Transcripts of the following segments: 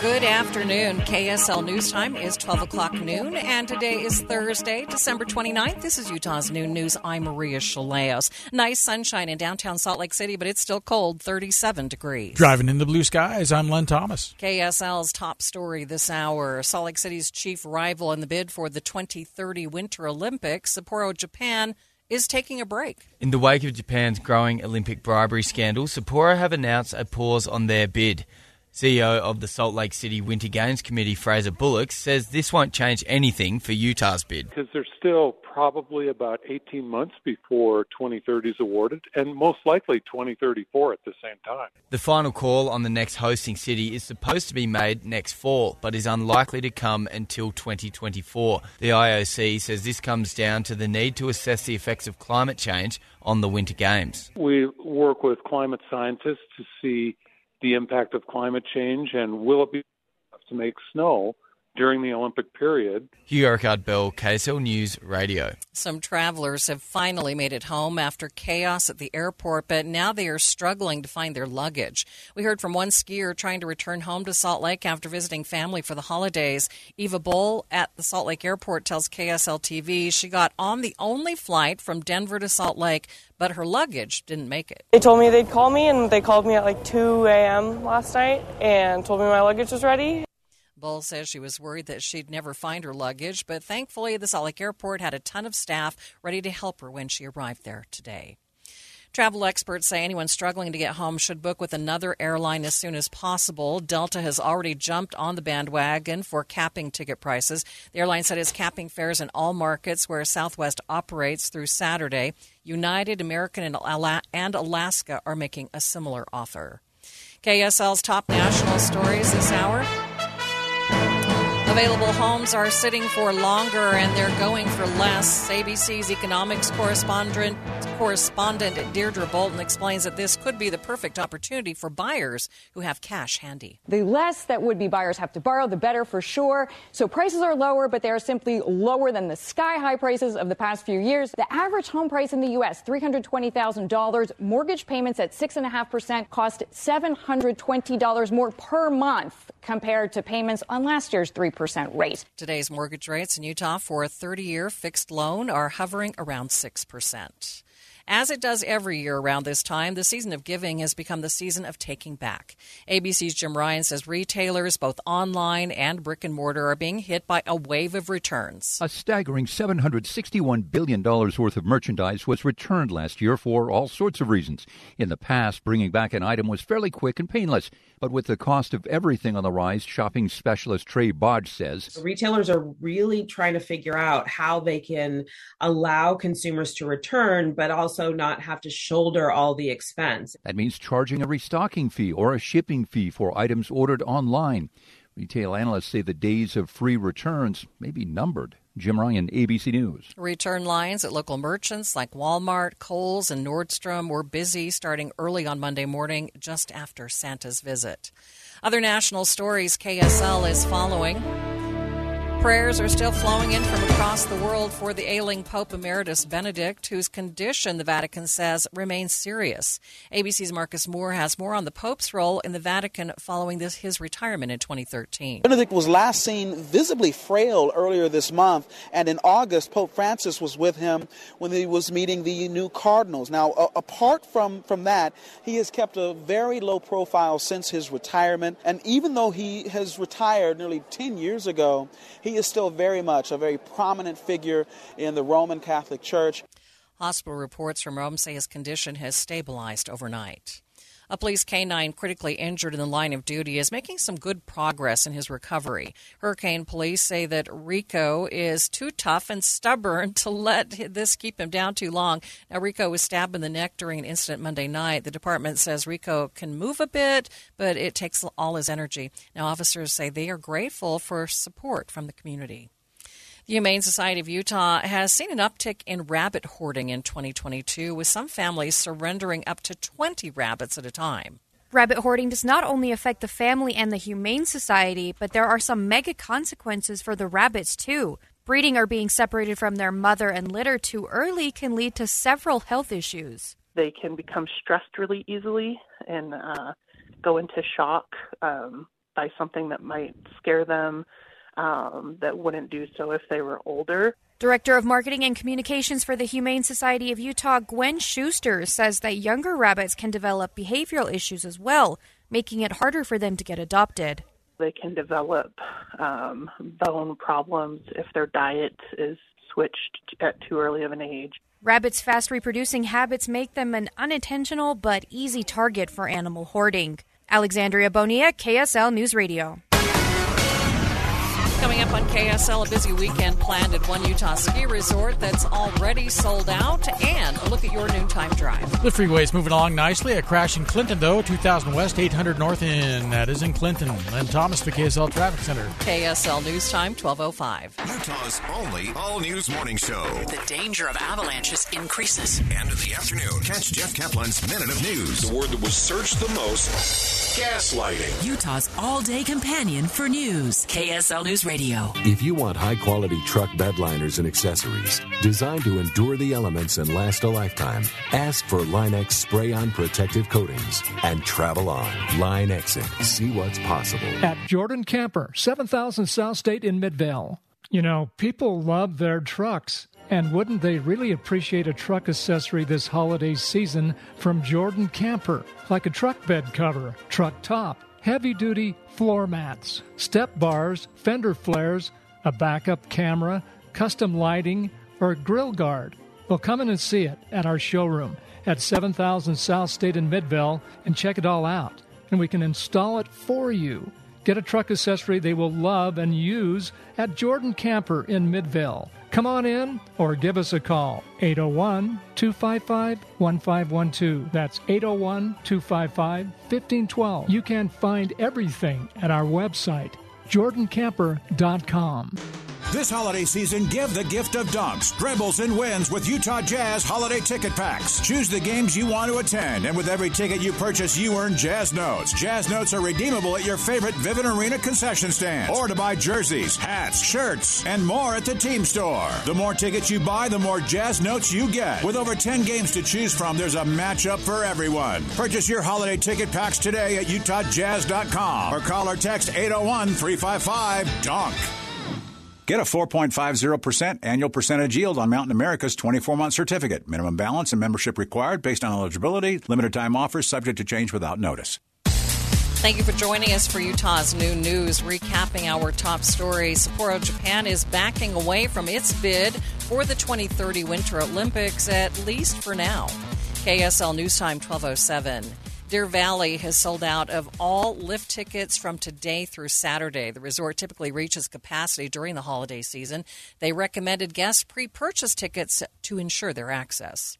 Good afternoon. KSL News Time is 12 o'clock noon, and today is Thursday, December 29th. This is Utah's Noon News. I'm Maria Shalaios. Nice sunshine in downtown Salt Lake City, but it's still cold, 37 degrees. Driving in the blue skies, I'm Len Thomas. KSL's top story this hour. Salt Lake City's chief rival in the bid for the 2030 Winter Olympics, Sapporo, Japan, is taking a break. In the wake of Japan's growing Olympic bribery scandal, Sapporo have announced a pause on their bid. CEO of the Salt Lake City Winter Games Committee, Fraser Bullock, says this won't change anything for Utah's bid. Because there's still probably about 18 months before 2030 is awarded, and most likely 2034 at the same time. The final call on the next hosting city is supposed to be made next fall, but is unlikely to come until 2024. The IOC says this comes down to the need to assess the effects of climate change on the Winter Games. We work with climate scientists to see the impact of climate change, and will it be enough to make snow during the Olympic period? Hugh Urquhart Bell, KSL News Radio. Some travelers have finally made it home after chaos at the airport, but now they are struggling to find their luggage. We heard from one skier trying to return home to Salt Lake after visiting family for the holidays. Eva Boll at the Salt Lake airport tells KSL TV she got on the only flight from Denver to Salt Lake, but her luggage didn't make it. They told me they'd call me, and they called me at like 2 a.m. last night and told me my luggage was ready. Bull says she was worried that she'd never find her luggage, but thankfully the Salt Lake Airport had a ton of staff ready to help her when she arrived there today. Travel experts say anyone struggling to get home should book with another airline as soon as possible. Delta has already jumped on the bandwagon for capping ticket prices. The airline said it's capping fares in all markets where Southwest operates through Saturday. United, American, and Alaska are making a similar offer. KSL's top national stories this hour. Available homes are sitting for longer and they're going for less. ABC's economics correspondent Deirdre Bolton explains that this could be the perfect opportunity for buyers who have cash handy. The less that would-be buyers have to borrow, the better for sure. So prices are lower, but they are simply lower than the sky-high prices of the past few years. The average home price in the U.S., $320,000. Mortgage payments at 6.5% cost $720 more per month compared to payments on last year's 3%. Rate. Today's mortgage rates in Utah for a 30-year fixed loan are hovering around 6%. As it does every year around this time, the season of giving has become the season of taking back. ABC's Jim Ryan says retailers, both online and brick and mortar, are being hit by a wave of returns. A staggering $761 billion worth of merchandise was returned last year for all sorts of reasons. In the past, bringing back an item was fairly quick and painless. But with the cost of everything on the rise, shopping specialist Trey Bodge says retailers are really trying to figure out how they can allow consumers to return, but also not have to shoulder all the expense. That means charging a restocking fee or a shipping fee for items ordered online. Retail analysts say the days of free returns may be numbered. Jim Ryan, ABC News. Return lines at local merchants like Walmart, Kohl's, and Nordstrom were busy starting early on Monday morning just after Santa's visit. Other national stories KSL is following. Prayers are still flowing in from across the world for the ailing Pope Emeritus Benedict, whose condition the Vatican says remains serious. ABC's Marcus Moore has more on the Pope's role in the Vatican following his retirement in 2013. Benedict was last seen visibly frail earlier this month, and in August, Pope Francis was with him when he was meeting the new cardinals. Now, apart from that, he has kept a very low profile since his retirement, and even though he has retired nearly 10 years ago, he is still very much a very prominent figure in the Roman Catholic Church. Hospital reports from Rome say his condition has stabilized overnight. A police canine critically injured in the line of duty is making some good progress in his recovery. Hurricane police say that Rico is too tough and stubborn to let this keep him down too long. Now, Rico was stabbed in the neck during an incident Monday night. The department says Rico can move a bit, but it takes all his energy. Now, officers say they are grateful for support from the community. The Humane Society of Utah has seen an uptick in rabbit hoarding in 2022, with some families surrendering up to 20 rabbits at a time. Rabbit hoarding does not only affect the family and the Humane Society, but there are some mega consequences for the rabbits, too. Breeding or being separated from their mother and litter too early can lead to several health issues. They can become stressed really easily and go into shock by something that might scare them. That wouldn't do so if they were older. Director of Marketing and Communications for the Humane Society of Utah, Gwen Schuster, says that younger rabbits can develop behavioral issues as well, making it harder for them to get adopted. They can develop bone problems if their diet is switched at too early of an age. Rabbits' fast reproducing habits make them an unintentional but easy target for animal hoarding. Alexandria Bonilla, KSL News Radio. Coming up on KSL, a busy weekend planned at one Utah ski resort that's already sold out, and a look at your noontime drive. The freeway's moving along nicely. A crash in Clinton, though, 2000 West, 800 North in. That is in Clinton. Len Thomas, the KSL Traffic Center. KSL News Time, 12:05. Utah's only all-news morning show. The danger of avalanches increases. And in the afternoon, catch Jeff Kaplan's Minute of News. The word that was searched the most, gaslighting. Utah's all-day companion for news. KSL News Radio. If you want high-quality truck bedliners and accessories designed to endure the elements and last a lifetime, ask for LineX spray-on protective coatings and travel on. LineX it. See what's possible. At Jordan Camper, 7000 South State in Midvale. You know, people love their trucks. And wouldn't they really appreciate a truck accessory this holiday season from Jordan Camper? Like a truck bed cover, truck top, heavy-duty floor mats, step bars, fender flares, a backup camera, custom lighting, or a grill guard. Well, come in and see it at our showroom at 7000 South State in Midvale and check it all out. And we can install it for you. Get a truck accessory they will love and use at Jordan Camper in Midvale. Come on in or give us a call, 801-255-1512. That's 801-255-1512. You can find everything at our website, jordancamper.com. This holiday season, give the gift of dunks, dribbles, and wins with Utah Jazz holiday ticket packs. Choose the games you want to attend, and with every ticket you purchase, you earn Jazz Notes. Jazz Notes are redeemable at your favorite Vivint Arena concession stand, or to buy jerseys, hats, shirts, and more at the team store. The more tickets you buy, the more Jazz Notes you get. With over 10 games to choose from, there's a matchup for everyone. Purchase your holiday ticket packs today at utahjazz.com or call or text 801-355-DUNK. Get a 4.50% annual percentage yield on Mountain America's 24-month certificate. Minimum balance and membership required based on eligibility. Limited time offers subject to change without notice. Thank you for joining us for Utah's New News. Recapping our top stories, Sapporo, Japan is backing away from its bid for the 2030 Winter Olympics, at least for now. KSL News Time, 12:07. Deer Valley has sold out of all lift tickets from today through Saturday. The resort typically reaches capacity during the holiday season. They recommended guests pre-purchase tickets to ensure their access.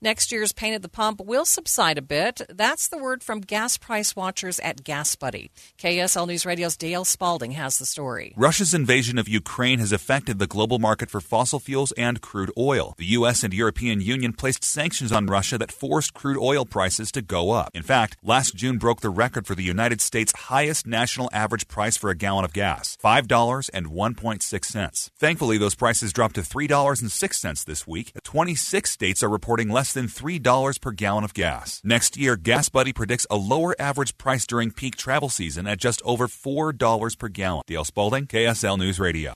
Next year's pain at the pump will subside a bit. That's the word from gas price watchers at GasBuddy. KSL News Radio's Dale Spalding has the story. Russia's invasion of Ukraine has affected the global market for fossil fuels and crude oil. The U.S. and European Union placed sanctions on Russia that forced crude oil prices to go up. In fact, last June broke the record for the United States' highest national average price for a gallon of gas, $5.016. Thankfully, those prices dropped to $3.06 this week. 26 states are reporting less than $3 per gallon of gas. Next year, GasBuddy predicts a lower average price during peak travel season at just over $4 per gallon. Dale Spalding, KSL News Radio.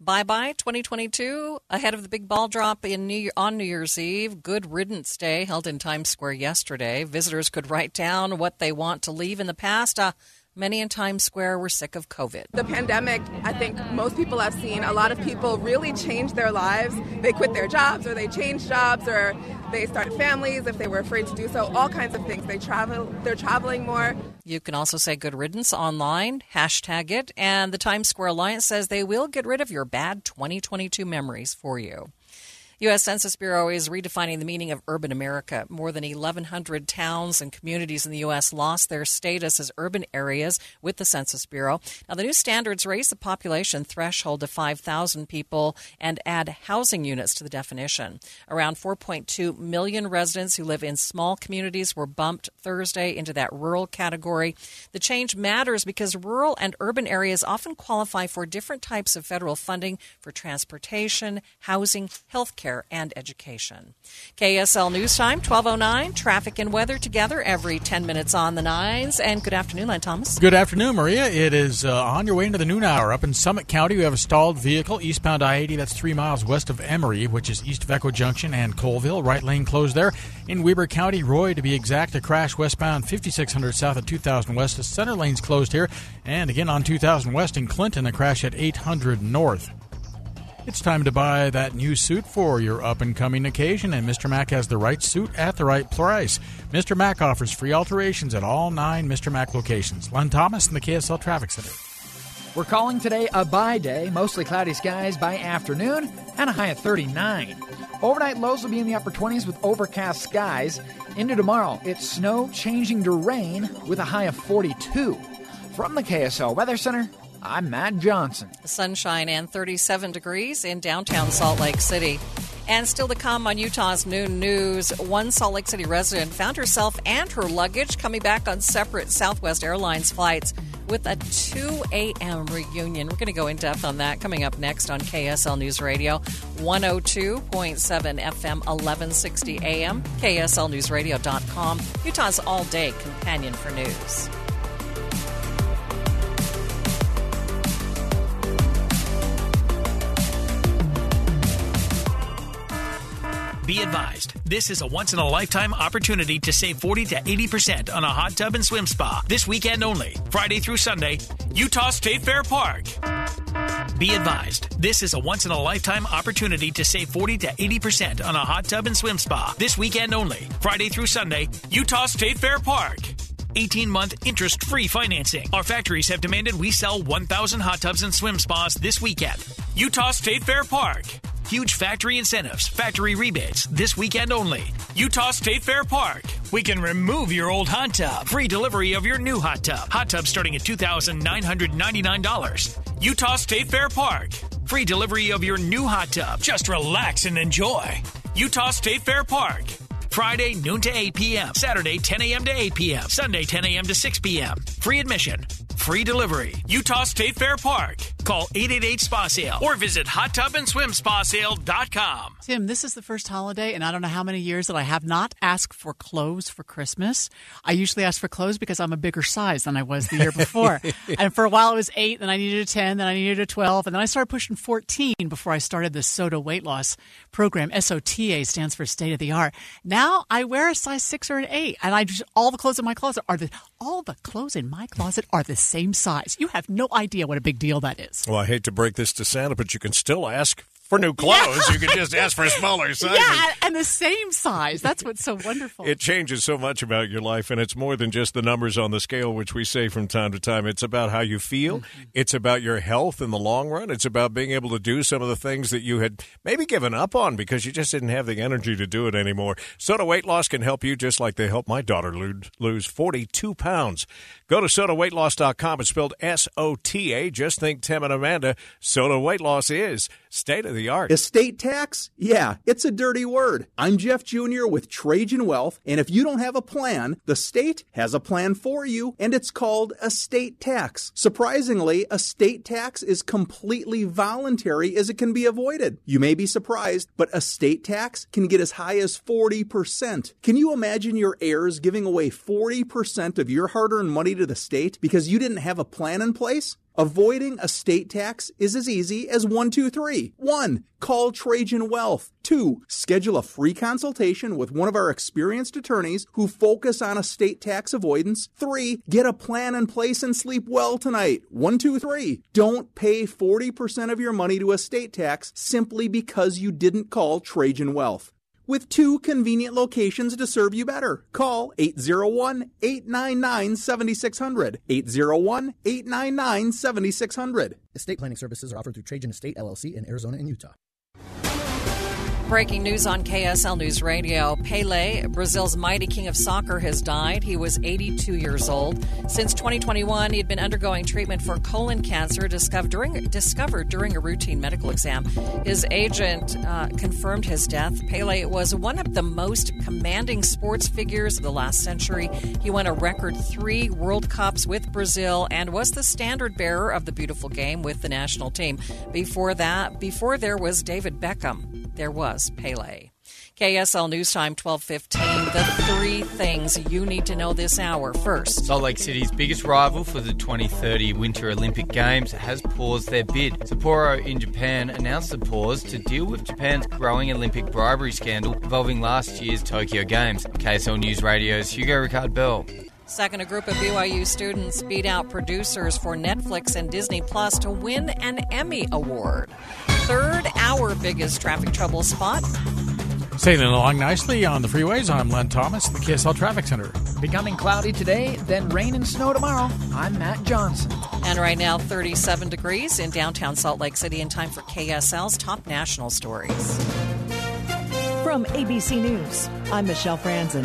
Bye-bye 2022. Ahead of the big ball drop on New Year's Eve, Good Riddance Day held in Times Square yesterday. Visitors could write down what they want to leave in the past. Many in Times Square were sick of COVID. The pandemic, I think most people have seen a lot of people really change their lives. They quit their jobs or they changed jobs or they started families if they were afraid to do so, all kinds of things. They're traveling more. You can also say good riddance online, hashtag it, and the Times Square Alliance says they will get rid of your bad 2022 memories for you. U.S. Census Bureau is redefining the meaning of urban America. More than 1,100 towns and communities in the U.S. lost their status as urban areas with the Census Bureau. Now, the new standards raise the population threshold to 5,000 people and add housing units to the definition. Around 4.2 million residents who live in small communities were bumped Thursday into that rural category. The change matters because rural and urban areas often qualify for different types of federal funding for transportation, housing, health care, and education. KSL News Time, 12:09, traffic and weather together every 10 minutes on the nines. And good afternoon, Len Thomas. Good afternoon, Maria. It is on your way into the noon hour. Up in Summit County, we have a stalled vehicle, eastbound I-80, that's 3 miles west of Emory, which is east of Echo Junction and Colville. Right lane closed there. In Weber County, Roy, to be exact, a crash westbound 5600 south of 2000 west. The center lane's closed here. And again on 2000 west in Clinton, a crash at 800 north. It's time to buy that new suit for your up-and-coming occasion, and Mr. Mac has the right suit at the right price. Mr. Mac offers free alterations at all 9 Mr. Mac locations. Len Thomas in the KSL Traffic Center. We're calling today a buy day, mostly cloudy skies by afternoon, and a high of 39. Overnight lows will be in the upper 20s with overcast skies. Into tomorrow, it's snow changing to rain with a high of 42. From the KSL Weather Center, I'm Matt Johnson. Sunshine and 37 degrees in downtown Salt Lake City. And still to come on Utah's Noon News, one Salt Lake City resident found herself and her luggage coming back on separate Southwest Airlines flights with a 2 a.m. reunion. We're going to go in depth on that coming up next on KSL News Radio, 102.7 FM, 1160 AM, KSLNewsRadio.com, Utah's all-day companion for news. Be advised, this is a once-in-a-lifetime opportunity to save 40 to 80% on a hot tub and swim spa this weekend only, Friday through Sunday, Utah State Fair Park. Be advised, this is a once-in-a-lifetime opportunity to save 40 to 80% on a hot tub and swim spa this weekend only, Friday through Sunday, Utah State Fair Park. 18-month interest-free financing. Our factories have demanded we sell 1,000 hot tubs and swim spas this weekend. Utah State Fair Park. Huge factory incentives, factory rebates, this weekend only. Utah State Fair Park. We can remove your old hot tub. Free delivery of your new hot tub. Hot tub starting at $2,999. Utah State Fair Park. Free delivery of your new hot tub. Just relax and enjoy. Utah State Fair Park. Friday, noon to 8 p.m. Saturday, 10 a.m. to 8 p.m. Sunday, 10 a.m. to 6 p.m. Free admission, free delivery. Utah State Fair Park. Call 888-SPA-SALE or visit hottubandswimspasale.com. Tim, this is the first holiday, and I don't know how many years that I have not asked for clothes for Christmas. I usually ask for clothes because I'm a bigger size than I was the year before. And for a while, it was 8, then I needed a 10, then I needed a 12, and then I started pushing 14 before I started the SOTA weight loss program. SOTA stands for State of the Art. Now I wear a size 6 or an 8, and I just, all the clothes in my closet are the same size. You have no idea what a big deal that is. Well, I hate to break this to Santa, but you can still ask for new clothes. Yeah. You can just ask for a smaller size. Yeah, and the same size. That's what's so wonderful. It changes so much about your life, and it's more than just the numbers on the scale, which we say from time to time. It's about how you feel. Mm-hmm. It's about your health in the long run. It's about being able to do some of the things that you had maybe given up on because you just didn't have the energy to do it anymore. Soda Weight Loss can help you just like they helped my daughter lose 42 pounds. Go to sodaweightloss.com. It's spelled S-O-T-A. Just think Tim and Amanda. Soda Weight Loss is state of the art. Estate tax? Yeah, it's a dirty word. I'm Jeff Jr. with Trajan Wealth, and if you don't have a plan, the state has a plan for you, and it's called estate tax. Surprisingly, estate tax is completely voluntary as it can be avoided. You may be surprised, but estate tax can get as high as 40%. Can you imagine your heirs giving away 40% of your hard-earned money to the state because you didn't have a plan in place? Avoiding a state tax is as easy as 1, 2, 3. 1. Call Trajan Wealth. 2. Schedule a free consultation with one of our experienced attorneys who focus on estate tax avoidance. 3. Get a plan in place and sleep well tonight. 1, 2, 3. Don't pay 40% of your money to estate tax simply because you didn't call Trajan Wealth. With 2 convenient locations to serve you better. Call 801-899-7600. 801-899-7600. Estate planning services are offered through Trajan Estate LLC in Arizona and Utah. Breaking news on KSL News Radio. Pele, Brazil's mighty king of soccer, has died. He was 82 years old. Since 2021, he'd been undergoing treatment for colon cancer discovered during a routine medical exam. His agent confirmed his death. Pele was one of the most commanding sports figures of the last century. He won a record 3 World Cups with Brazil and was the standard bearer of the beautiful game with the national team. Before there was David Beckham, there was Pele. KSL News Time, 12:15. The 3 things you need to know this hour. First, Salt Lake City's biggest rival for the 2030 Winter Olympic Games has paused their bid. Sapporo in Japan announced the pause to deal with Japan's growing Olympic bribery scandal involving last year's Tokyo Games. KSL News Radio's Hugo Ricard Bell. Second, a group of BYU students beat out producers for Netflix and Disney Plus to win an Emmy Award. Third, our biggest traffic trouble spot. Sailing along nicely on the freeways. I'm Len Thomas, the KSL Traffic Center. Becoming cloudy today, then rain and snow tomorrow. I'm Matt Johnson. And right now, 37 degrees in downtown Salt Lake City, in time for KSL's top national stories. From ABC News, I'm Michelle Franzen.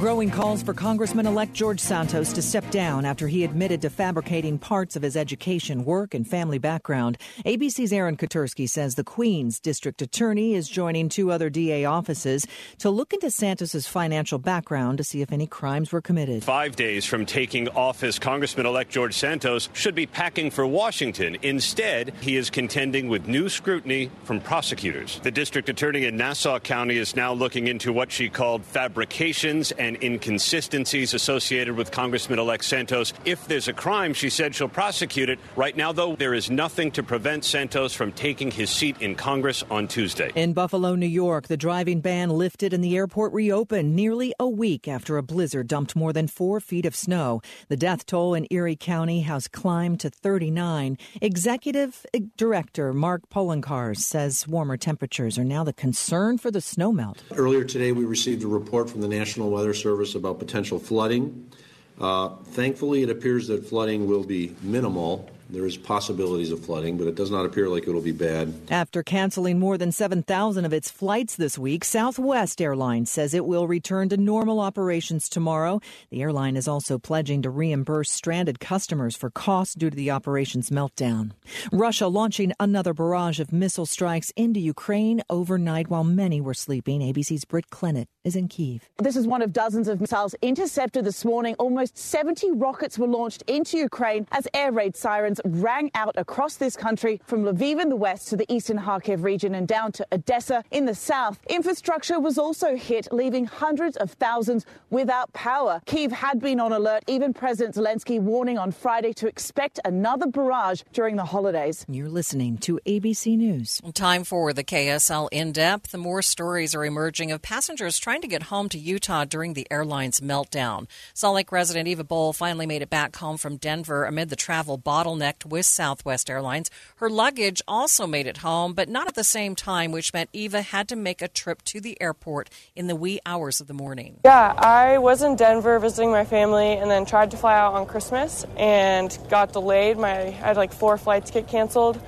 Growing calls for Congressman-elect George Santos to step down after he admitted to fabricating parts of his education, work, and family background. ABC's Aaron Katursky says the Queens District Attorney is joining 2 other DA offices to look into Santos's financial background to see if any crimes were committed. 5 days from taking office, Congressman-elect George Santos should be packing for Washington. Instead, he is contending with new scrutiny from prosecutors. The District Attorney in Nassau County is now looking into what she called fabrications and inconsistencies associated with Congressman-elect Santos. If there's a crime, she said, she'll prosecute it. Right now, though, there is nothing to prevent Santos from taking his seat in Congress on Tuesday. In Buffalo, New York, the driving ban lifted and the airport reopened nearly a week after a blizzard dumped more than 4 feet of snow. The death toll in Erie County has climbed to 39. Executive Director Mark Poloncarz says warmer temperatures are now the concern for the snow melt. Earlier today, we received a report from the National Weather Service about potential flooding. Thankfully, it appears that flooding will be minimal. There is possibilities of flooding, but it does not appear like it will be bad. After canceling more than 7,000 of its flights this week, Southwest Airlines says it will return to normal operations tomorrow. The airline is also pledging to reimburse stranded customers for costs due to the operation's meltdown. Russia launching another barrage of missile strikes into Ukraine overnight while many were sleeping. ABC's Britt Clinton is in Kyiv. This is one of dozens of missiles intercepted this morning. Almost 70 rockets were launched into Ukraine as air raid sirens rang out across this country, from Lviv in the west to the eastern Kharkiv region and down to Odessa in the south. Infrastructure was also hit, leaving hundreds of thousands without power. Kyiv had been on alert, even President Zelensky warning on Friday to expect another barrage during the holidays. You're listening to ABC News. Time for the KSL In-Depth. The more stories are emerging of passengers trying to get home to Utah during the airline's meltdown. Salt Lake resident Eva Boll finally made it back home from Denver amid the travel bottleneck with Southwest Airlines. Her luggage also made it home, but not at the same time, which meant Eva had to make a trip to the airport in the wee hours of the morning. Yeah, I was in Denver visiting my family and then tried to fly out on Christmas and got delayed. I had 4 flights get canceled,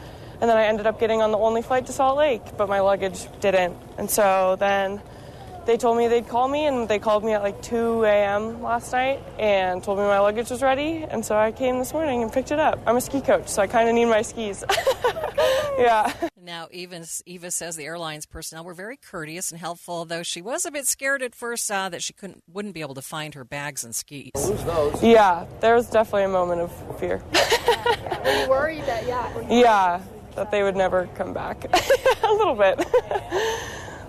and then I ended up getting on the only flight to Salt Lake, but my luggage didn't. And so then they told me they'd call me, and they called me at 2 a.m. last night and told me my luggage was ready, and so I came this morning and picked it up. I'm a ski coach, so I kind of need my skis. Yeah. Now, Eva says the airline's personnel were very courteous and helpful, though she was a bit scared at first that she wouldn't be able to find her bags and skis. Lose those. Yeah, there was definitely a moment of fear. Were you worried that, that they would never come back? A little bit.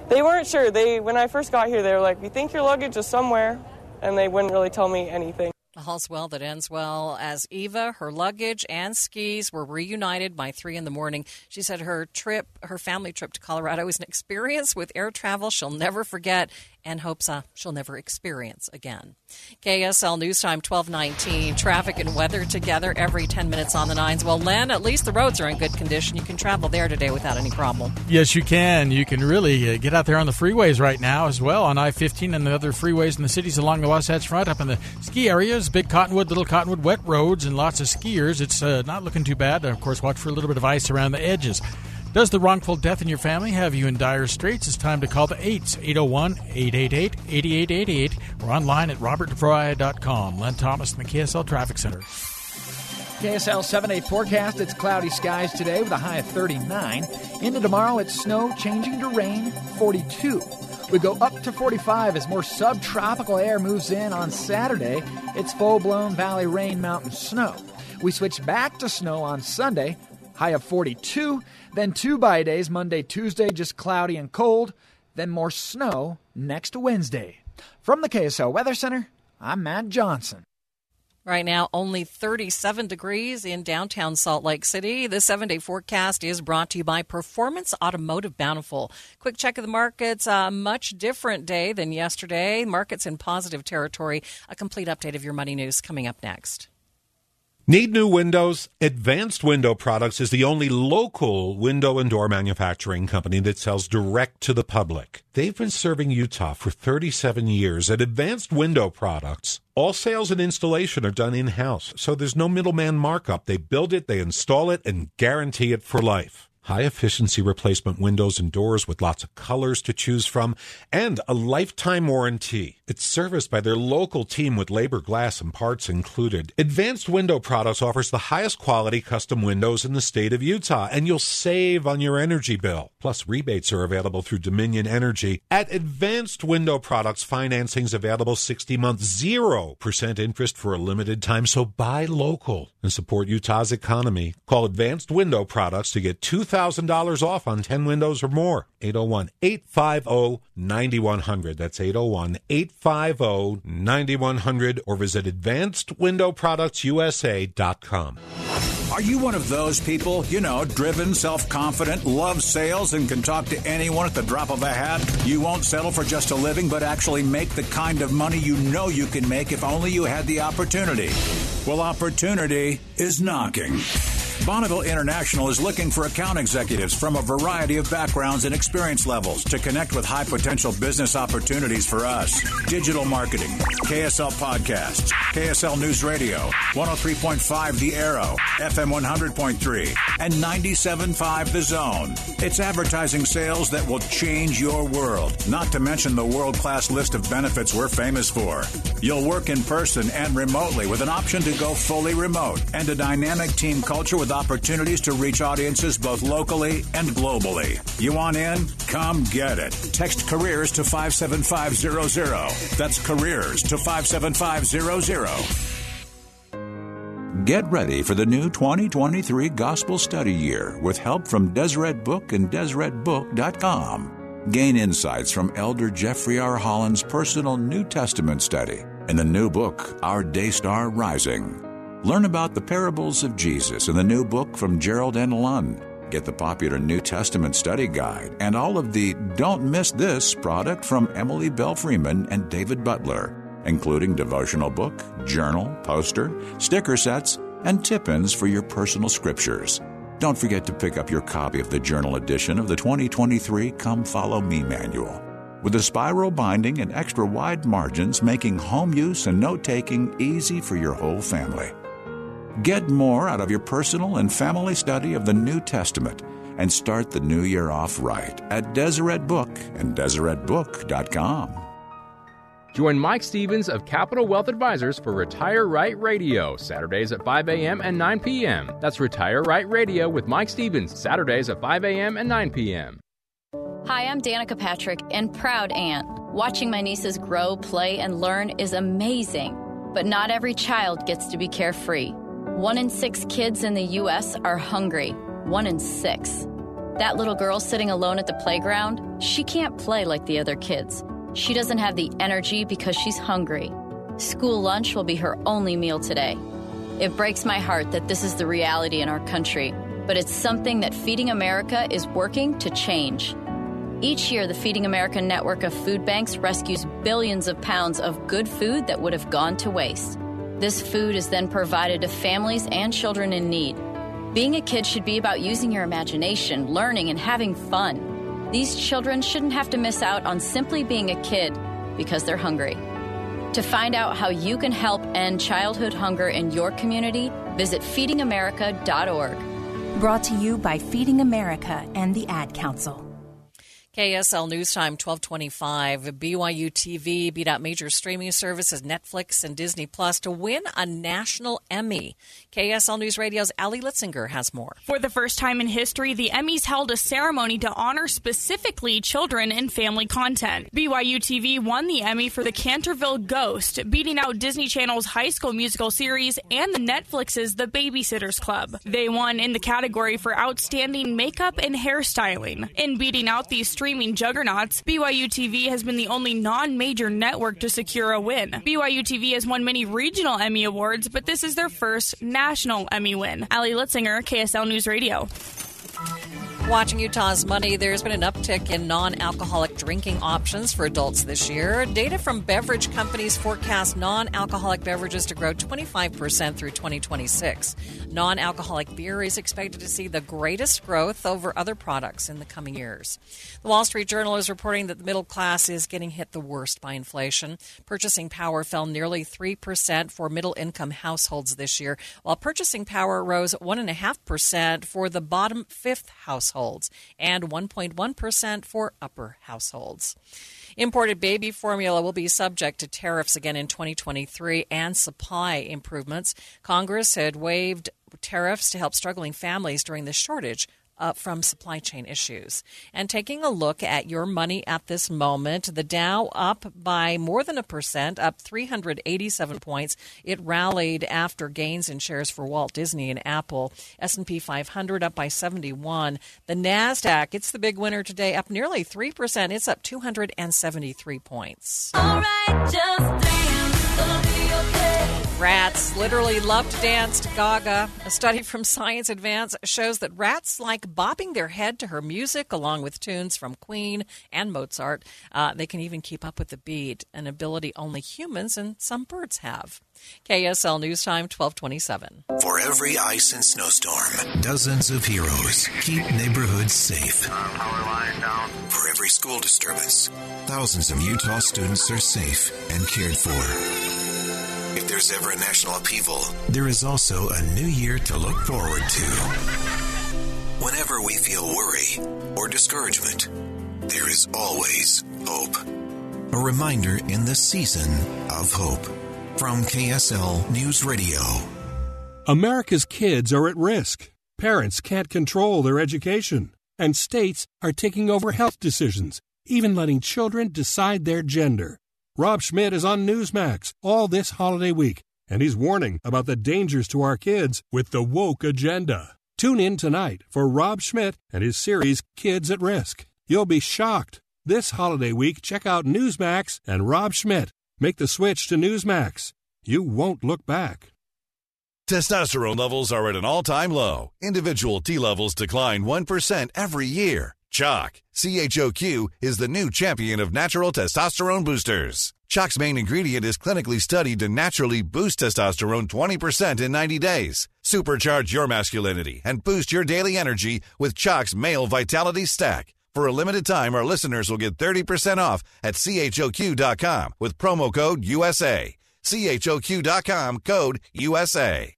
They weren't sure. When I first got here, they were like, we think your luggage is somewhere, and they wouldn't really tell me anything. all's well that ends well, as Eva, her luggage, and skis were reunited by 3 a.m. She said her trip, her family trip to Colorado, was an experience with air travel she'll never forget and hopes she'll never experience again. KSL News Time 12:19. Traffic and weather together every 10 minutes on the nines. Well, Len, at least the roads are in good condition. You can travel there today without any problem. Yes, you can. You can really get out there on the freeways right now as well, on I-15 and the other freeways in the cities along the Wasatch Front, up in the ski areas, Big Cottonwood, Little Cottonwood, wet roads, and lots of skiers. It's not looking too bad. Of course, watch for a little bit of ice around the edges. Does the wrongful death in your family have you in dire straits? It's time to call the 8s, 801-888-8888, or online at robertdefroy.com. Len Thomas in the KSL Traffic Center. KSL 7-8 forecast. It's cloudy skies today with a high of 39. Into tomorrow, it's snow changing to rain, 42. We go up to 45 as more subtropical air moves in on Saturday. It's full-blown valley rain, mountain snow. We switch back to snow on Sunday, high of 42. Then 2 by-days, Monday, Tuesday, just cloudy and cold. Then more snow next Wednesday. From the KSL Weather Center, I'm Matt Johnson. Right now, only 37 degrees in downtown Salt Lake City. The 7-day forecast is brought to you by Performance Automotive Bountiful. Quick check of the markets. A much different day than yesterday. Markets in positive territory. A complete update of your money news coming up next. Need new windows? Advanced Window Products is the only local window and door manufacturing company that sells direct to the public. They've been serving Utah for 37 years. At Advanced Window Products, all sales and installation are done in-house, so there's no middleman markup. They build it, they install it, and guarantee it for life. High-efficiency replacement windows and doors with lots of colors to choose from, and a lifetime warranty. It's serviced by their local team with labor, glass, and parts included. Advanced Window Products offers the highest quality custom windows in the state of Utah, and you'll save on your energy bill. Plus, rebates are available through Dominion Energy. At Advanced Window Products, financing's available 60-month, 0% interest for a limited time, so buy local and support Utah's economy. Call Advanced Window Products to get $2,000 off on 10 windows or more. 801-850-9100. That's 801-850-9100, or visit advancedwindowproductsusa.com. Are you one of those people, you know, driven, self-confident, loves sales, and can talk to anyone at the drop of a hat? You won't settle for just a living, but actually make the kind of money you know you can make if only you had the opportunity. Well, opportunity is knocking. Bonneville International is looking for account executives from a variety of backgrounds and experience levels to connect with high potential business opportunities for us. Digital marketing, KSL podcasts, KSL News Radio, 103.5 The Arrow, FM 100.3, and 97.5 The Zone. It's advertising sales that will change your world, not to mention the world-class list of benefits we're famous for. You'll work in person and remotely with an option to go fully remote, and a dynamic team culture with opportunities to reach audiences both locally and globally. You want in? Come get it. Text careers to 57500. That's careers to 57500. Get ready for the new 2023 Gospel Study Year with help from Deseret Book and DeseretBook.com. Gain insights from Elder Jeffrey R. Holland's personal New Testament study and the new book, Our Daystar Rising. Learn about the parables of Jesus in the new book from Gerald N. Lund. Get the popular New Testament study guide and all of the Don't Miss This product from Emily Bell Freeman and David Butler, including devotional book, journal, poster, sticker sets, and tip-ins for your personal scriptures. Don't forget to pick up your copy of the journal edition of the 2023 Come Follow Me manual, with a spiral binding and extra wide margins, making home use and note-taking easy for your whole family. Get more out of your personal and family study of the New Testament and start the new year off right at Deseret Book and DeseretBook.com. Join Mike Stevens of Capital Wealth Advisors for Retire Right Radio, Saturdays at 5 a.m. and 9 p.m. That's Retire Right Radio with Mike Stevens, Saturdays at 5 a.m. and 9 p.m. Hi, I'm Danica Patrick and proud aunt. Watching my nieces grow, play, and learn is amazing, but not every child gets to be carefree. 1 in 6 kids in the U.S. are hungry. 1 in 6. That little girl sitting alone at the playground, she can't play like the other kids. She doesn't have the energy because she's hungry. School lunch will be her only meal today. It breaks my heart that this is the reality in our country, but it's something that Feeding America is working to change. Each year, the Feeding America network of food banks rescues billions of pounds of good food that would have gone to waste. This food is then provided to families and children in need. Being a kid should be about using your imagination, learning, and having fun. These children shouldn't have to miss out on simply being a kid because they're hungry. To find out how you can help end childhood hunger in your community, visit feedingamerica.org. Brought to you by Feeding America and the Ad Council. KSL News Time, 1225. BYUtv beat out major streaming services Netflix and Disney Plus to win a national Emmy. KSL News Radio's Ali Litzinger has more. For the first time in history, the Emmys held a ceremony to honor specifically children and family content. BYUtv won the Emmy for The Canterville Ghost, beating out Disney Channel's High School Musical series and the Netflix's The Babysitter's Club. They won in the category for outstanding makeup and hairstyling. In beating out these streaming juggernauts, BYUtv has been the only non-major network to secure a win. BYUtv has won many regional Emmy awards, but this is their first national Emmy win. Ali Litzinger, KSL News Radio. Watching Utah's money, there's been an uptick in non-alcoholic drinking options for adults this year. Data from beverage companies forecast non-alcoholic beverages to grow 25% through 2026. Non-alcoholic beer is expected to see the greatest growth over other products in the coming years. The Wall Street Journal is reporting that the middle class is getting hit the worst by inflation. Purchasing power fell nearly 3% for middle-income households this year, while purchasing power rose 1.5% for the bottom fifth household, and 1.1% for upper households. Imported baby formula will be subject to tariffs again in 2023 and supply improvements. Congress had waived tariffs to help struggling families during the shortage from supply chain issues. And taking a look at your money at this moment, the Dow up by more than 1%, up 387 points. It rallied after gains in shares for Walt Disney and Apple. S&P 500 up by 71. The NASDAQ, it's the big winner today, up nearly 3%. It's up 273 points. All right, just rats literally love to dance to Gaga. A study from Science Advance shows that rats like bopping their head to her music along with tunes from Queen and Mozart. They can even keep up with the beat, an ability only humans and some birds have. KSL News Time, 1227. For every ice and snowstorm, dozens of heroes keep neighborhoods safe. Power line down. For every school disturbance, thousands of Utah students are safe and cared for. If there's ever a national upheaval, there is also a new year to look forward to. Whenever we feel worry or discouragement, there is always hope. A reminder in the season of hope. From KSL News Radio. America's kids are at risk. Parents can't control their education. And states are taking over health decisions, even letting children decide their gender. Rob Schmidt is on Newsmax all this holiday week, and he's warning about the dangers to our kids with the woke agenda. Tune in tonight for Rob Schmidt and his series Kids at Risk. You'll be shocked. This holiday week, check out Newsmax and Rob Schmidt. Make the switch to Newsmax. You won't look back. Testosterone levels are at an all-time low. Individual T levels decline 1% every year. Chalk, CHOQ, is the new champion of natural testosterone boosters. Chalk's main ingredient is clinically studied to naturally boost testosterone 20% in 90 days. Supercharge your masculinity and boost your daily energy with Chalk's Male Vitality Stack. For a limited time, our listeners will get 30% off at CHOQ.com with promo code USA. CHOQ.com, code USA.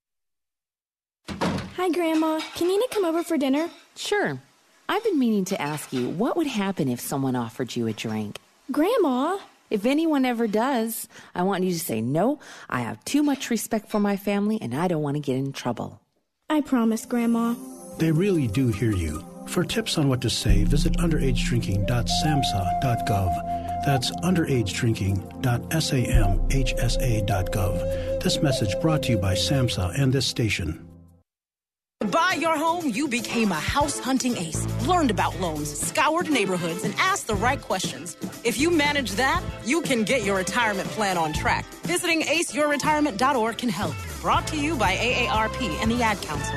Hi, Grandma. Can Nina come over for dinner? Sure. I've been meaning to ask you, what would happen if someone offered you a drink? Grandma! If anyone ever does, I want you to say, no, I have too much respect for my family and I don't want to get in trouble. I promise, Grandma. They really do hear you. For tips on what to say, visit underagedrinking.samhsa.gov. That's underagedrinking.samhsa.gov. This message brought to you by SAMHSA and this station. Bye! buy your home, you became a house hunting ace, learned about loans, scoured neighborhoods, and asked the right questions. If you manage that, you can get your retirement plan on track. Visiting aceyourretirement.org can help. Brought to you by AARP and the Ad Council.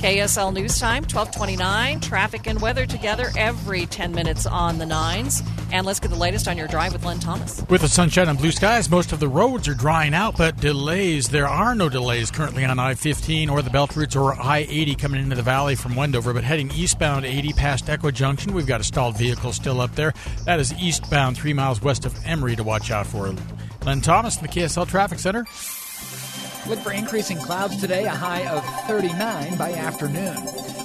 KSL News Time, 12:29. Traffic and weather together every 10 minutes on the nines. And let's get the latest on your drive with Len Thomas. With the sunshine and blue skies, most of the roads are drying out, but delays. There are no delays currently on I-15 or the Belt Routes or I-80 coming into the valley from Wendover. But heading eastbound 80 past Echo Junction, we've got a stalled vehicle still up there. That is eastbound 3 miles west of Emory to watch out for. Len Thomas in the KSL Traffic Center. Look for increasing clouds today, a high of 39 by afternoon.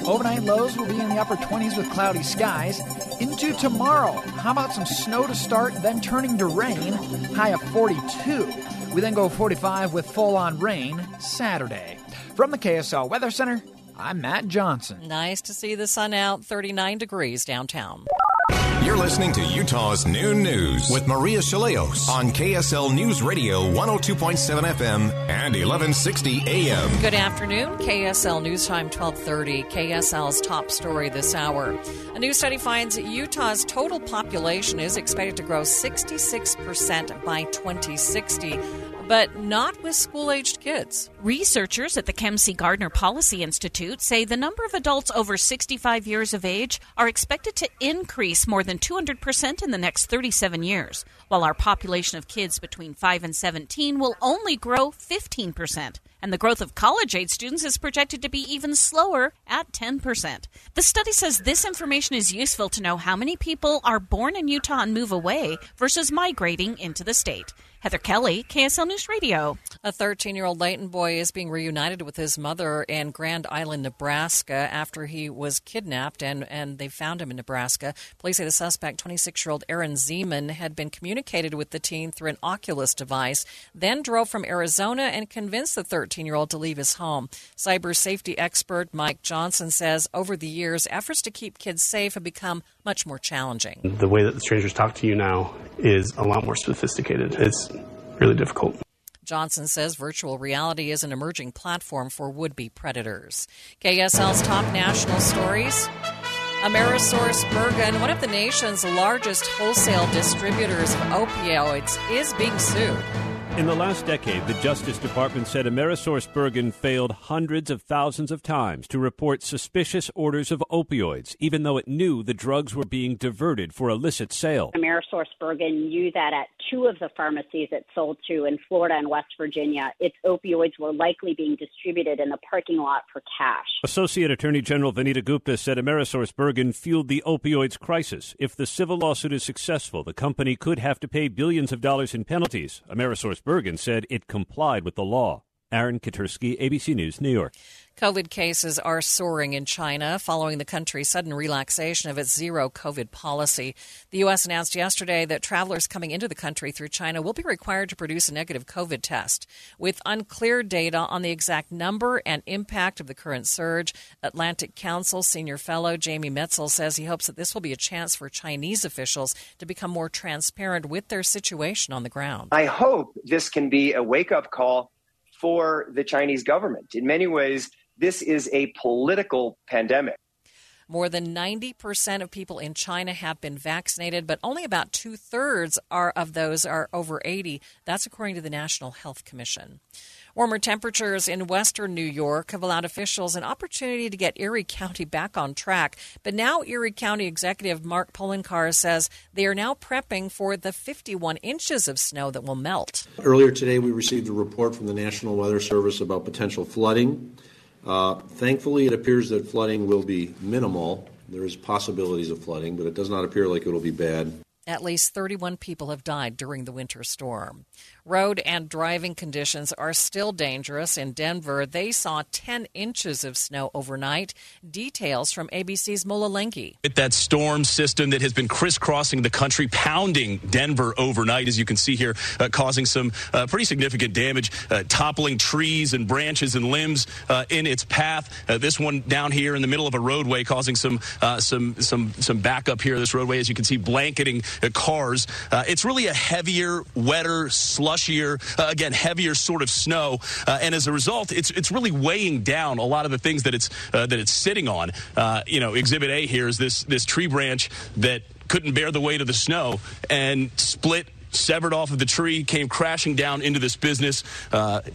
Overnight lows will be in the upper 20s with cloudy skies. Into tomorrow, how about some snow to start, then turning to rain, high of 42. We then go 45 with full-on rain Saturday. From the KSL Weather Center, I'm Matt Johnson. Nice to see the sun out, 39 degrees downtown. You're listening to Utah's Noon News with Maria Shalaios on KSL News Radio 102.7 FM and 1160 AM. Good afternoon. KSL News Time, 1230. KSL's top story this hour. A new study finds Utah's total population is expected to grow 66% by 2060. But not with school-aged kids. Researchers at the Kemsey Gardner Policy Institute say the number of adults over 65 years of age are expected to increase more than 200% in the next 37 years, while our population of kids between 5 and 17 will only grow 15%. And the growth of college-age students is projected to be even slower at 10%. The study says this information is useful to know how many people are born in Utah and move away versus migrating into the state. Heather Kelly, KSL News Radio. A 13-year-old Layton boy is being reunited with his mother in Grand Island, Nebraska, after he was kidnapped, and they found him in Nebraska. Police say the suspect, 26-year-old Aaron Zeman, had been communicated with the teen through an Oculus device, then drove from Arizona and convinced the 13-year-old to leave his home. Cyber safety expert Mike Johnson says over the years, efforts to keep kids safe have become much more challenging. The way that the strangers talk to you now is a lot more sophisticated. It's really difficult. Johnson says virtual reality is an emerging platform for would-be predators. KSL's top national stories. Amerisource Bergen, one of the nation's largest wholesale distributors of opioids, is being sued. In the last decade, the Justice Department said Amerisource Bergen failed hundreds of thousands of times to report suspicious orders of opioids, even though it knew the drugs were being diverted for illicit sale. Amerisource Bergen knew that at two of the pharmacies it sold to in Florida and West Virginia, its opioids were likely being distributed in the parking lot for cash. Associate Attorney General Vanita Gupta said Amerisource Bergen fueled the opioids crisis. If the civil lawsuit is successful, the company could have to pay billions of dollars in penalties. Amerisource Bergen said it complied with the law. Aaron Katursky, ABC News, New York. COVID cases are soaring in China following the country's sudden relaxation of its zero-COVID policy. The U.S. announced yesterday that travelers coming into the country through China will be required to produce a negative COVID test. With unclear data on the exact number and impact of the current surge, Atlantic Council senior fellow Jamie Metzl says he hopes that this will be a chance for Chinese officials to become more transparent with their situation on the ground. I hope this can be a wake-up call for the Chinese government. In many ways, this is a political pandemic. More than 90% of people in China have been vaccinated, but only about two-thirds of those are over 80. That's according to the National Health Commission. Warmer temperatures in western New York have allowed officials an opportunity to get Erie County back on track. But now Erie County Executive Mark Poloncarz says they are now prepping for the 51 inches of snow that will melt. Earlier today, we received a report from the National Weather Service about potential flooding. Thankfully, it appears that flooding will be minimal. There is possibilities of flooding, but it does not appear like it will be bad. At least 31 people have died during the winter storm. Road and driving conditions are still dangerous in Denver. They saw 10 inches of snow overnight. Details from ABC's Mola Lengi. That storm system that has been crisscrossing the country, pounding Denver overnight, as you can see here, causing some pretty significant damage, toppling trees and branches and limbs in its path. This one down here in the middle of a roadway causing some backup here. This roadway, as you can see, blanketing cars. It's really a heavier, wetter, sludge mushier, again, heavier sort of snow. And as a result, it's really weighing down a lot of the things that it's sitting on. You know, Exhibit A here is this tree branch that couldn't bear the weight of the snow and split, severed off of the tree, came crashing down into this business,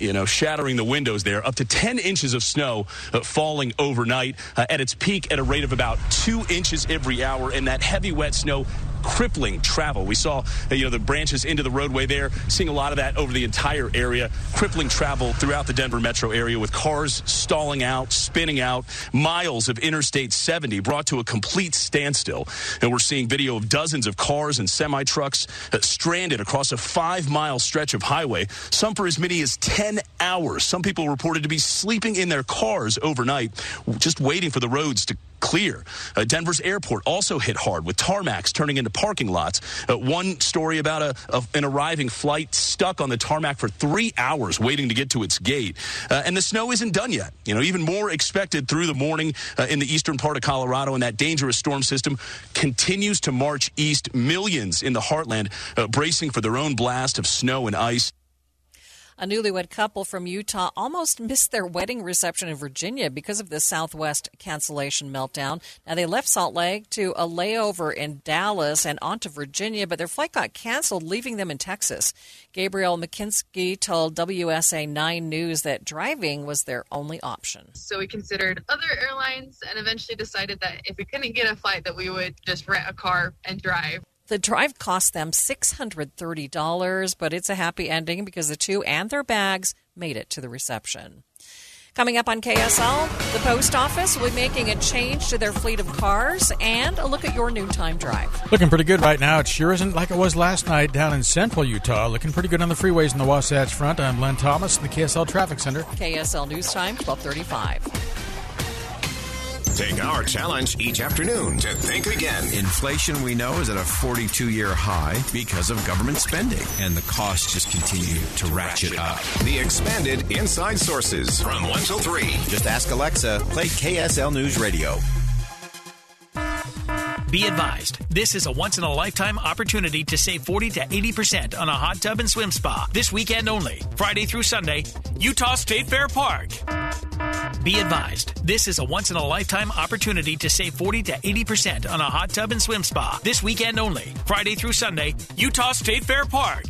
you know, shattering the windows there. Up to 10 inches of snow falling overnight, at its peak at a rate of about 2 inches every hour, and that heavy, wet snow crippling travel. We saw, you know, the branches into the roadway there, seeing a lot of that over the entire area, crippling travel throughout the Denver metro area with cars stalling out, spinning out, miles of Interstate 70 brought to a complete standstill. And we're seeing video of dozens of cars and semi-trucks stranded across a 5-mile stretch of highway, some for as many as 10 hours. Some people reported to be sleeping in their cars overnight, just waiting for the roads to clear. Denver's airport also hit hard with tarmacs turning into parking lots. One story about an arriving flight stuck on the tarmac for 3 hours waiting to get to its gate. And the snow isn't done yet. You know, even more expected through the morning in the eastern part of Colorado, and that dangerous storm system continues to march east. Millions in the heartland bracing for their own blast of snow and ice. A newlywed couple from Utah almost missed their wedding reception in Virginia because of the Southwest cancellation meltdown. Now, they left Salt Lake to a layover in Dallas and on to Virginia, but their flight got canceled, leaving them in Texas. Gabrielle McKinsky told WSA 9 News that driving was their only option. So we considered other airlines and eventually decided that if we couldn't get a flight, that we would just rent a car and drive. The drive cost them $630, but it's a happy ending because the two and their bags made it to the reception. Coming up on KSL, the post office will be making a change to their fleet of cars and a look at your noontime drive. Looking pretty good right now. It sure isn't like it was last night down in central Utah. Looking pretty good on the freeways in the Wasatch Front. I'm Len Thomas in the KSL Traffic Center. KSL News Time, 12:35. Take our challenge each afternoon to think again. Inflation, we know, is at a 42-year high because of government spending. And the costs just continue to ratchet up. The expanded Inside Sources from 1 till 3. Just ask Alexa, play KSL News Radio. Be advised, this is a once-in-a-lifetime opportunity to save 40 to 80% on a hot tub and swim spa. This weekend only, Friday through Sunday, Utah State Fair Park. Be advised, this is a once-in-a-lifetime opportunity to save 40 to 80% on a hot tub and swim spa. This weekend only, Friday through Sunday, Utah State Fair Park.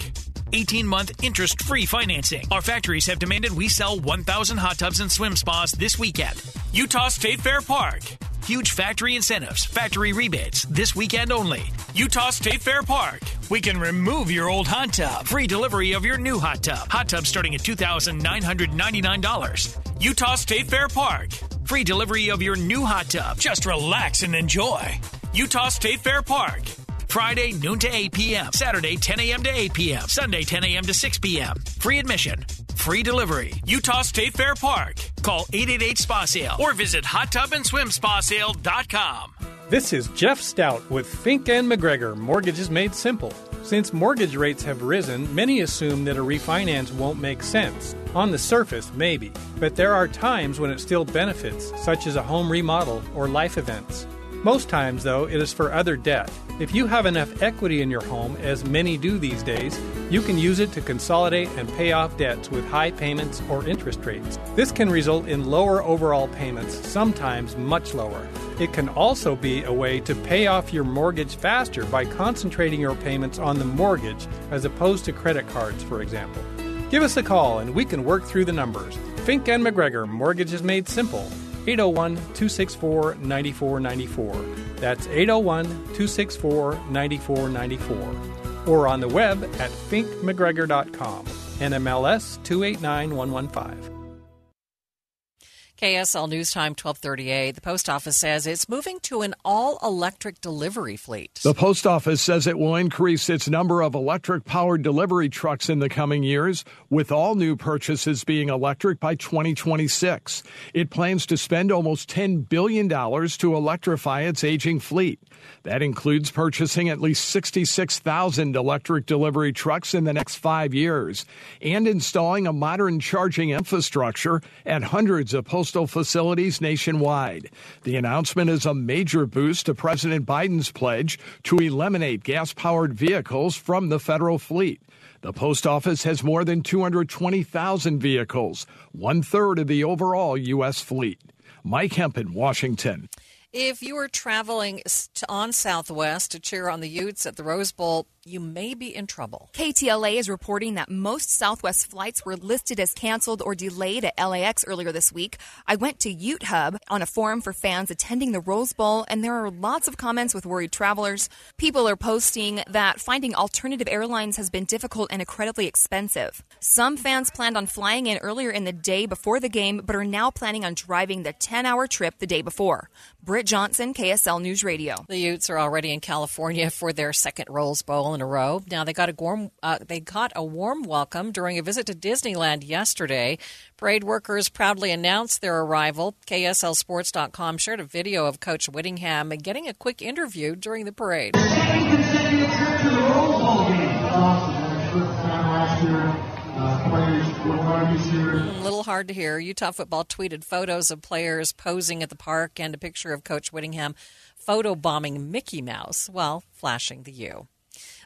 18-month interest-free financing. Our factories have demanded we sell 1,000 hot tubs and swim spas this weekend. Utah State Fair Park. Huge factory incentives, factory rebates, this weekend only. Utah State Fair Park. We can remove your old hot tub. Free delivery of your new hot tub. Hot tubs starting at $2,999. Utah State Fair Park. Free delivery of your new hot tub. Just relax and enjoy. Utah State Fair Park. Friday, noon to 8 p.m. Saturday, 10 a.m. to 8 p.m. Sunday, 10 a.m. to 6 p.m. Free admission. Free delivery. Utah State Fair Park. Call 888-SPA-SALE or visit hottubandSwimSpaSale.com. This is Jeff Stout with Fink & McGregor, Mortgages Made Simple. Since mortgage rates have risen, many assume that a refinance won't make sense. On the surface, maybe. But there are times when it still benefits, such as a home remodel or life events. Most times, though, it is for other debt. If you have enough equity in your home, as many do these days, you can use it to consolidate and pay off debts with high payments or interest rates. This can result in lower overall payments, sometimes much lower. It can also be a way to pay off your mortgage faster by concentrating your payments on the mortgage as opposed to credit cards, for example. Give us a call and we can work through the numbers. Fink & McGregor, Mortgages Made Simple. 801-264-9494. That's 801-264-9494. Or on the web at finkmcgregor.com. NMLS 289115. KSL News Time, 12:38. The post office says it's moving to an all-electric delivery fleet. The post office says it will increase its number of electric-powered delivery trucks in the coming years, with all new purchases being electric by 2026. It plans to spend almost $10 billion to electrify its aging fleet. That includes purchasing at least 66,000 electric delivery trucks in the next 5 years and installing a modern charging infrastructure at hundreds of post postal facilities nationwide. The announcement is a major boost to President Biden's pledge to eliminate gas-powered vehicles from the federal fleet. The post office has more than 220,000 vehicles, one-third of the overall U.S. fleet. Mike Hempen, Washington. If you are traveling on Southwest to cheer on the Utes at the Rose Bowl, you may be in trouble. KTLA is reporting that most Southwest flights were listed as canceled or delayed at LineX earlier this week. I went to Ute Hub on a forum for fans attending the Rose Bowl, and there are lots of comments with worried travelers. People are posting that finding alternative airlines has been difficult and incredibly expensive. Some fans planned on flying in earlier in the day before the game, but are now planning on driving the 10-hour trip the day before. Britt Johnson, KSL News Radio. The Utes are already in California for their second Rose Bowl in a row. Now, they got a warm welcome during a visit to Disneyland yesterday. Parade workers proudly announced their arrival. KSLSports.com shared a video of Coach Whittingham getting a quick interview during the parade. Second consecutive trip to the Rose Bowl game. That's awesome. First time last year. A little hard to hear. Utah football tweeted photos of players posing at the park and a picture of Coach Whittingham photobombing Mickey Mouse while flashing the U.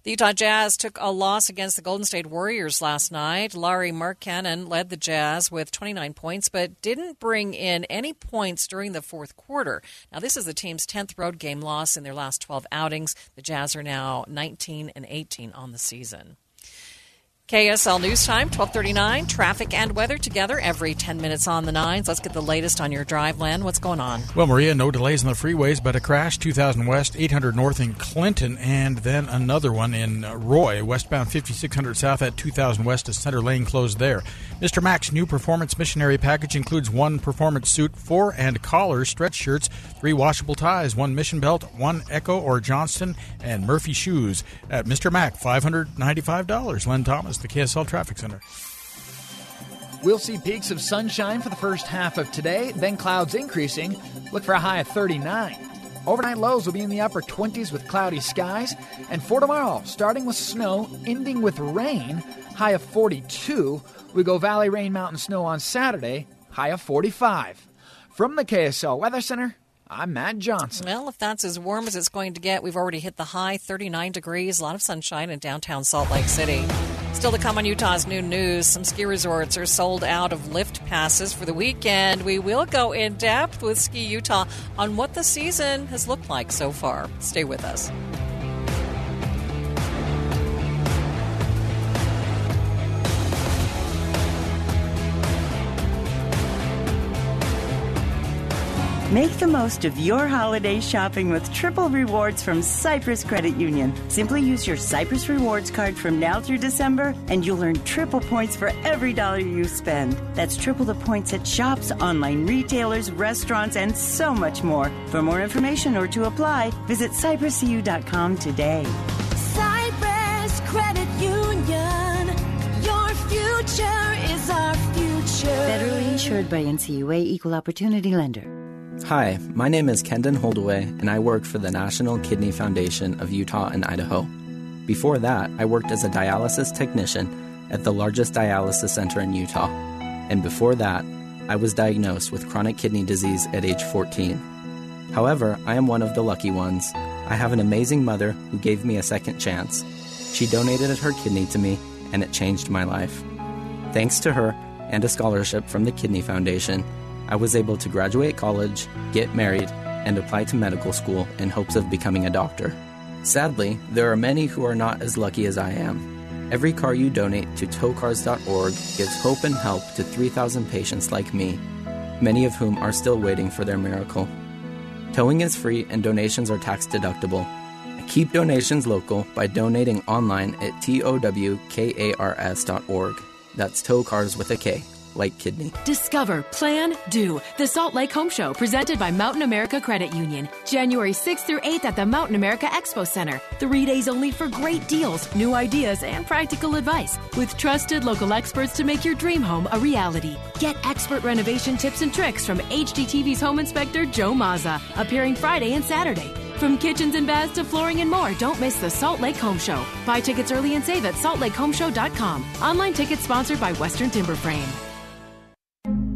The Utah Jazz took a loss against the Golden State Warriors last night. Larry Markkanen led the Jazz with 29 points, but didn't bring in any points during the fourth quarter. Now, this is the team's 10th road game loss in their last 12 outings. The Jazz are now 19-18 on the season. KSL News Time, 12:39, traffic and weather together every 10 minutes on the 9s. Let's get the latest on your drive, Len. What's going on? Well, Maria, no delays on the freeways, but a crash, 2000 West, 800 North in Clinton, and then another one in Roy, westbound 5600 South at 2000 West, a center lane closed there. Mr. Mac's new performance missionary package includes one performance suit, four and collar stretch shirts, three washable ties, one mission belt, one Echo or Johnston, and Murphy shoes. At Mr. Mac, $595. Len Thomas, the KSL Traffic Center. We'll see peaks of sunshine for the first half of today, then clouds increasing. Look for a high of 39. Overnight lows will be in the upper 20s with cloudy skies. And for tomorrow, starting with snow, ending with rain, high of 42. We go valley rain, mountain snow on Saturday, high of 45. From the KSL Weather Center, I'm Matt Johnson. Well, if that's as warm as it's going to get, we've already hit the high, 39 degrees, a lot of sunshine in downtown Salt Lake City. Still to come on Utah's new news, some ski resorts are sold out of lift passes for the weekend. We will go in depth with Ski Utah on what the season has looked like so far. Stay with us. Make the most of your holiday shopping with triple rewards from Cypress Credit Union. Simply use your Cypress Rewards card from now through December, and you'll earn triple points for every dollar you spend. That's triple the points at shops, online retailers, restaurants, and so much more. For more information or to apply, visit cypresscu.com today. Cypress Credit Union, your future is our future. Federally insured by NCUA, Equal Opportunity Lender. Hi, my name is Kendon Holdaway, and I work for the National Kidney Foundation of Utah and Idaho. Before that, I worked as a dialysis technician at the largest dialysis center in Utah. And before that, I was diagnosed with chronic kidney disease at age 14. However, I am one of the lucky ones. I have an amazing mother who gave me a second chance. She donated her kidney to me, and it changed my life. Thanks to her and a scholarship from the Kidney Foundation, I was able to graduate college, get married, and apply to medical school in hopes of becoming a doctor. Sadly, there are many who are not as lucky as I am. Every car you donate to towcars.org gives hope and help to 3,000 patients like me, many of whom are still waiting for their miracle. Towing is free and donations are tax deductible. Keep donations local by donating online at towkars.org. That's towcars with a K. Like kidney. Discover, plan, do. The Salt Lake Home Show, presented by Mountain America Credit Union. January 6th through 8th at the Mountain America Expo Center. 3 days only for great deals, new ideas, and practical advice with trusted local experts to make your dream home a reality. Get expert renovation tips and tricks from HGTV's home inspector, Joe Mazza, appearing Friday and Saturday. From kitchens and baths to flooring and more, don't miss the Salt Lake Home Show. Buy tickets early and save at saltlakehomeshow.com. Online tickets sponsored by Western Timber Frame.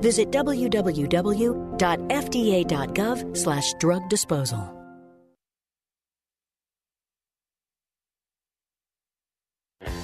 visit www.fda.gov/drug disposal.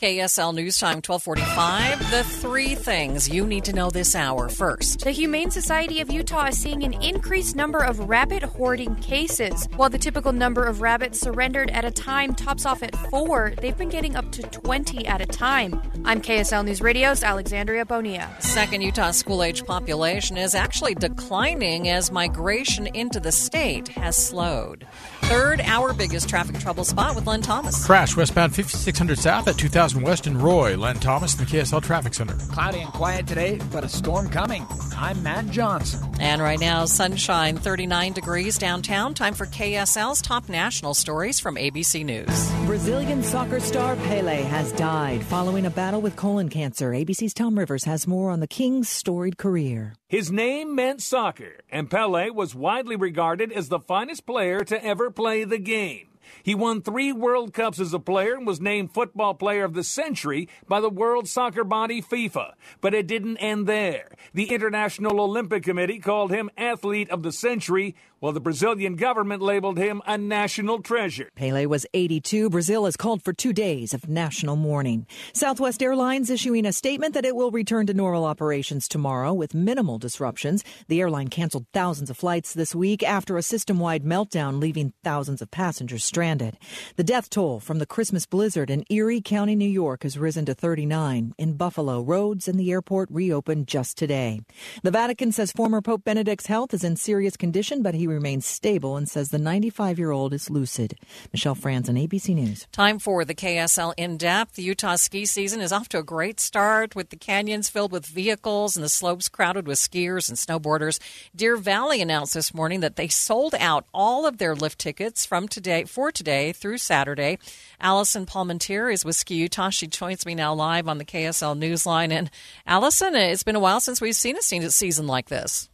KSL News Time, 12:45. The three things you need to know this hour. First, the Humane Society of Utah is seeing an increased number of rabbit hoarding cases. While the typical number of rabbits surrendered at a time tops off at 4, they've been getting up to 20 at a time. I'm KSL News Radio's Alexandria Bonilla. Second, Utah's school-age population is actually declining as migration into the state has slowed. Third, our biggest traffic trouble spot with Len Thomas. Crash westbound 5600 south at 2000 West and Roy. Len Thomas, the KSL Traffic Center. Cloudy and quiet today, but a storm coming. I'm Matt Johnson. And right now, sunshine, 39 degrees downtown. Time for KSL's top national stories from ABC News. Brazilian soccer star Pele has died following a battle with colon cancer. ABC's Tom Rivers has more on the King's storied career. His name meant soccer, and Pele was widely regarded as the finest player to ever play the game. He won 3 World Cups as a player and was named Football Player of the Century by the world soccer body FIFA. But it didn't end there. The International Olympic Committee called him Athlete of the Century, while the Brazilian government labeled him a national treasure. Pele was 82. Brazil has called for 2 days of national mourning. Southwest Airlines issuing a statement that it will return to normal operations tomorrow with minimal disruptions. The airline canceled thousands of flights this week after a system-wide meltdown, leaving thousands of passengers stranded. The death toll from the Christmas blizzard in Erie County, New York, has risen to 39. In Buffalo, roads and the airport reopened just today. The Vatican says former Pope Benedict's health is in serious condition, but he remains stable and says the 95-year-old is lucid. Michelle Franz on ABC News. Time for the KSL In-Depth. The Utah ski season is off to a great start, with the canyons filled with vehicles and the slopes crowded with skiers and snowboarders. Deer Valley announced this morning that they sold out all of their lift tickets from today for today through Saturday. Allison Palmentier is with Ski Utah. She joins me now live on the KSL Newsline. And Allison, it's been a while since we've seen a season like this.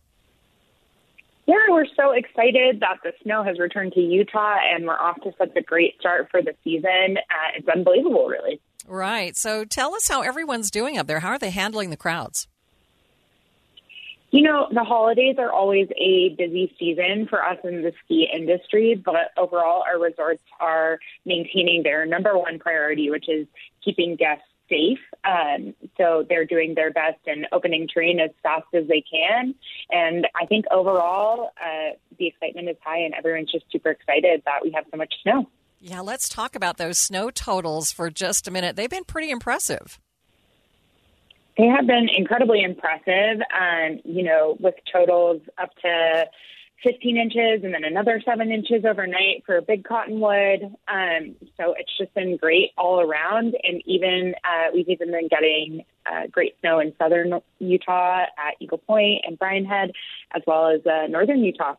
Yeah, we're so excited that the snow has returned to Utah, and we're off to such a great start for the season. It's unbelievable, really. Right. So tell us how everyone's doing up there. How are they handling the crowds? You know, the holidays are always a busy season for us in the ski industry, but overall our resorts are maintaining their number one priority, which is keeping guests safe. So they're doing their best and opening terrain as fast as they can. And I think overall, the excitement is high and everyone's just super excited that we have so much snow. Yeah, let's talk about those snow totals for just a minute. They've been pretty impressive. They have been incredibly impressive, with totals up to 15 inches and then another 7 inches overnight for big cottonwood. So it's just been great all around. And even we've been getting great snow in southern Utah at Eagle Point and Bryan Head, as well as northern Utah.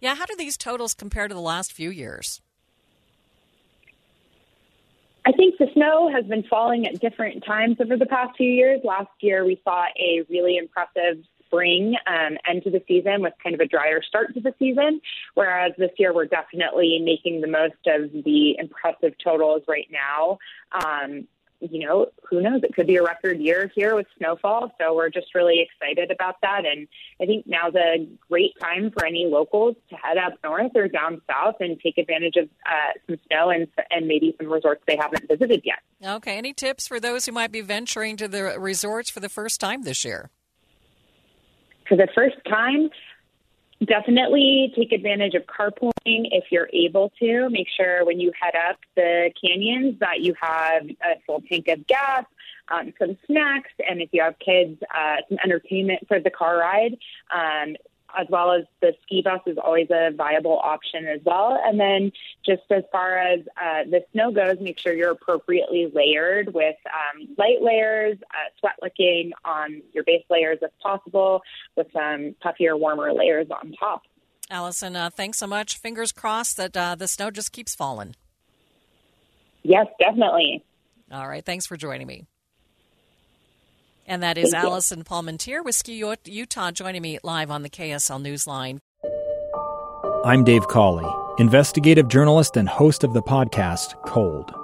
Yeah, how do these totals compare to the last few years? I think the snow has been falling at different times over the past few years. Last year, we saw a really impressive spring end to the season with kind of a drier start to the season, whereas this year we're definitely making the most of the impressive totals right now. You know, who knows? It could be a record year here with snowfall, so we're just really excited about that. And I think now's a great time for any locals to head up north or down south and take advantage of some snow and maybe some resorts they haven't visited yet. Okay. Any tips for those who might be venturing to the resorts for the first time this year? For the first time, definitely take advantage of carpooling if you're able to. Make sure when you head up the canyons that you have a full tank of gas, some snacks, and if you have kids, some entertainment for the car ride, as well as the ski bus is always a viable option as well. And then just as far as the snow goes, make sure you're appropriately layered with light layers, sweat wicking on your base layers if possible, with some puffier, warmer layers on top. Allison, thanks so much. Fingers crossed that the snow just keeps falling. Yes, definitely. All right. Thanks for joining me. And that is Allison Palmentier with Ski Utah joining me live on the KSL Newsline. I'm Dave Cawley, investigative journalist and host of the podcast Cold.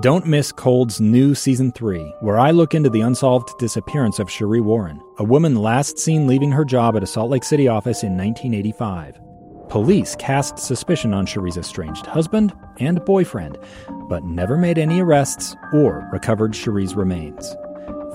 Don't miss Cold's new Season 3, where I look into the unsolved disappearance of Cherie Warren, a woman last seen leaving her job at a Salt Lake City office in 1985. Police cast suspicion on Cherie's estranged husband and boyfriend, but never made any arrests or recovered Cherie's remains.